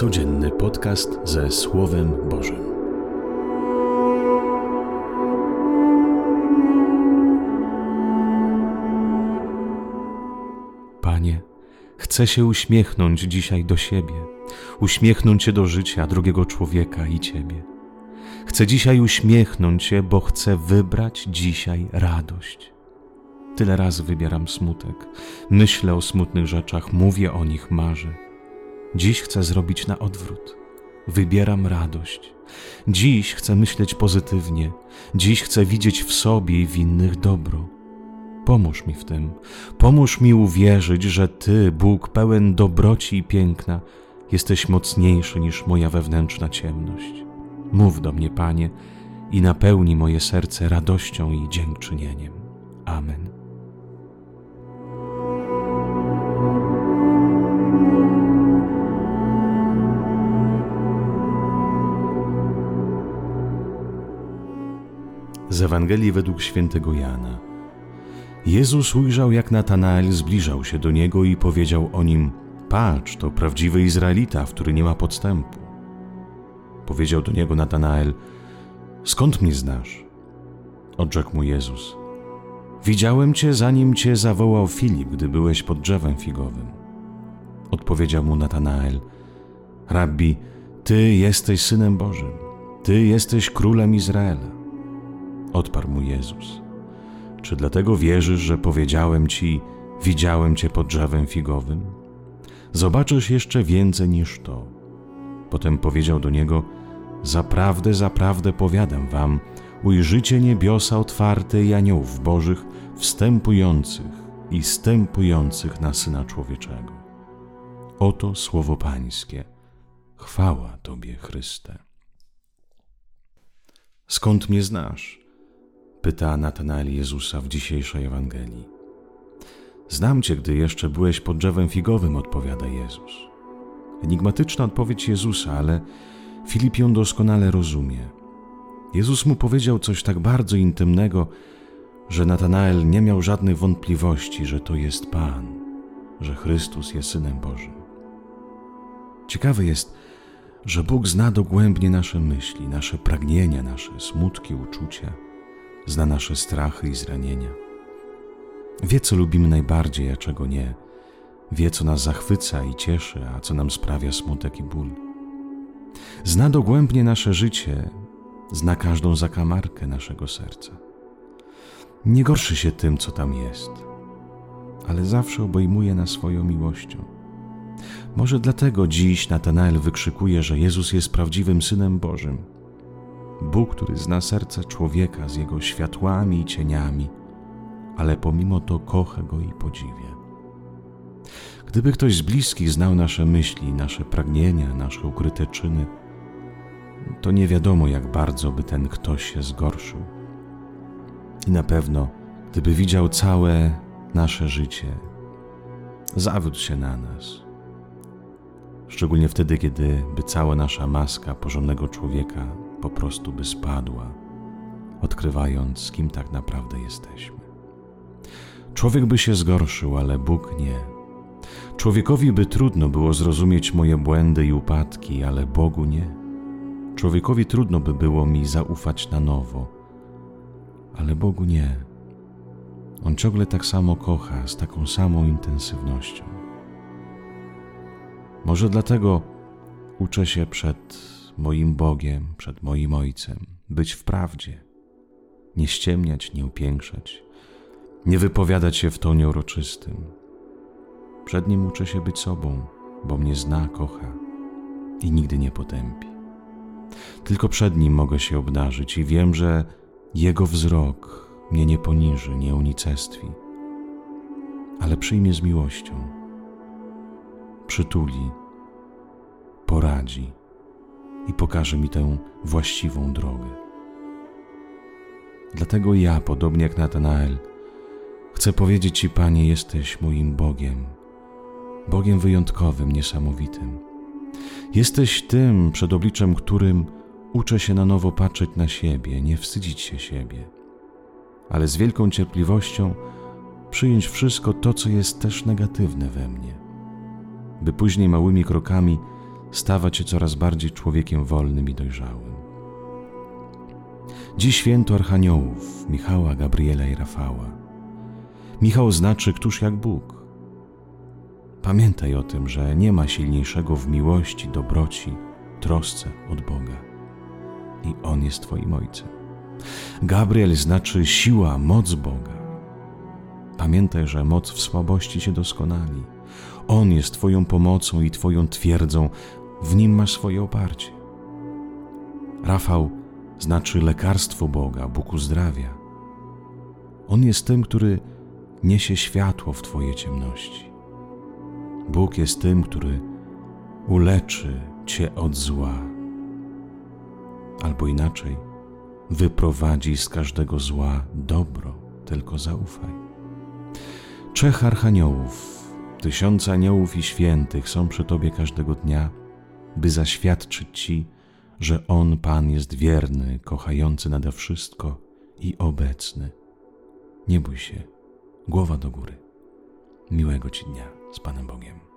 codzienny podcast ze Słowem Bożym. Panie, chcę się uśmiechnąć dzisiaj do siebie, uśmiechnąć się do życia drugiego człowieka i Ciebie. Chcę dzisiaj uśmiechnąć się, bo chcę wybrać dzisiaj radość. Tyle razy wybieram smutek, myślę o smutnych rzeczach, mówię o nich, marzę. Dziś chcę zrobić na odwrót. Wybieram radość. Dziś chcę myśleć pozytywnie. Dziś chcę widzieć w sobie i w innych dobro. Pomóż mi w tym. Pomóż mi uwierzyć, że Ty, Bóg pełen dobroci i piękna, jesteś mocniejszy niż moja wewnętrzna ciemność. Mów do mnie, Panie, i napełnij moje serce radością i dziękczynieniem. Amen. Z Ewangelii według świętego Jana. Jezus ujrzał, jak Natanael zbliżał się do Niego i powiedział o Nim: „Patrz, to prawdziwy Izraelita, w który nie ma podstępu”. Powiedział do Niego Natanael: „Skąd mnie znasz?” Odrzekł Mu Jezus: „Widziałem Cię, zanim Cię zawołał Filip, gdy byłeś pod drzewem figowym”. Odpowiedział Mu Natanael: „Rabbi, Ty jesteś Synem Bożym, Ty jesteś Królem Izraela”. Odparł Mu Jezus: „Czy dlatego wierzysz, że powiedziałem Ci, widziałem Cię pod drzewem figowym? Zobaczysz jeszcze więcej niż to”. Potem powiedział do niego: „Zaprawdę, zaprawdę powiadam wam, ujrzycie niebiosa otwarte i aniołów bożych wstępujących i stępujących na Syna Człowieczego”. Oto słowo Pańskie. Chwała Tobie, Chryste. Skąd mnie znasz? Pyta Natanael Jezusa w dzisiejszej Ewangelii. „Znam Cię, gdy jeszcze byłeś pod drzewem figowym”, odpowiada Jezus. Enigmatyczna odpowiedź Jezusa, ale Filip ją doskonale rozumie. Jezus mu powiedział coś tak bardzo intymnego, że Natanael nie miał żadnych wątpliwości, że to jest Pan, że Chrystus jest Synem Bożym. Ciekawe jest, że Bóg zna dogłębnie nasze myśli, nasze pragnienia, nasze smutki, uczucia. Zna nasze strachy i zranienia. Wie, co lubimy najbardziej, a czego nie. Wie, co nas zachwyca i cieszy, a co nam sprawia smutek i ból. Zna dogłębnie nasze życie, zna każdą zakamarkę naszego serca. Nie gorszy się tym, co tam jest, ale zawsze obejmuje nas swoją miłością. Może dlatego dziś Natanael wykrzykuje, że Jezus jest prawdziwym Synem Bożym. Bóg, który zna serce człowieka z jego światłami i cieniami, ale pomimo to kocha go i podziwia. Gdyby ktoś z bliskich znał nasze myśli, nasze pragnienia, nasze ukryte czyny, to nie wiadomo, jak bardzo by ten ktoś się zgorszył. I na pewno, gdyby widział całe nasze życie, zawiódł się na nas. Szczególnie wtedy, kiedy by cała nasza maska porządnego człowieka po prostu by spadła, odkrywając, z kim tak naprawdę jesteśmy. Człowiek by się zgorszył, ale Bóg nie. Człowiekowi by trudno było zrozumieć moje błędy i upadki, ale Bogu nie. Człowiekowi trudno by było mi zaufać na nowo, ale Bogu nie. On ciągle tak samo kocha, z taką samą intensywnością. Może dlatego uczę się przed moim Bogiem, przed moim Ojcem, być w prawdzie, nie ściemniać, nie upiększać, nie wypowiadać się w tonie uroczystym. Przed Nim uczę się być sobą, bo mnie zna, kocha i nigdy nie potępi. Tylko przed Nim mogę się obdarzyć i wiem, że Jego wzrok mnie nie poniży, nie unicestwi, ale przyjmie z miłością, przytuli, poradzi i pokaże mi tę właściwą drogę. Dlatego ja, podobnie jak Natanael, chcę powiedzieć Ci, Panie, jesteś moim Bogiem, Bogiem wyjątkowym, niesamowitym. Jesteś tym, przed obliczem którym uczę się na nowo patrzeć na siebie, nie wstydzić się siebie, ale z wielką cierpliwością przyjąć wszystko to, co jest też negatywne we mnie, by później małymi krokami stawać się coraz bardziej człowiekiem wolnym i dojrzałym. Dziś święto archaniołów Michała, Gabriela i Rafała. Michał znaczy któż jak Bóg. Pamiętaj o tym, że nie ma silniejszego w miłości, dobroci, trosce od Boga. I On jest Twoim Ojcem. Gabriel znaczy siła, moc Boga. Pamiętaj, że moc w słabości się doskonali. On jest Twoją pomocą i Twoją twierdzą. W Nim masz swoje oparcie. Rafał znaczy lekarstwo Boga, Bóg uzdrawia. On jest tym, który niesie światło w Twoje ciemności. Bóg jest tym, który uleczy Cię od zła. Albo inaczej, wyprowadzi z każdego zła dobro, tylko zaufaj. 3 archaniołów, 1000 aniołów i świętych są przy Tobie każdego dnia, by zaświadczyć Ci, że On, Pan, jest wierny, kochający nade wszystko i obecny. Nie bój się, głowa do góry. Miłego Ci dnia z Panem Bogiem.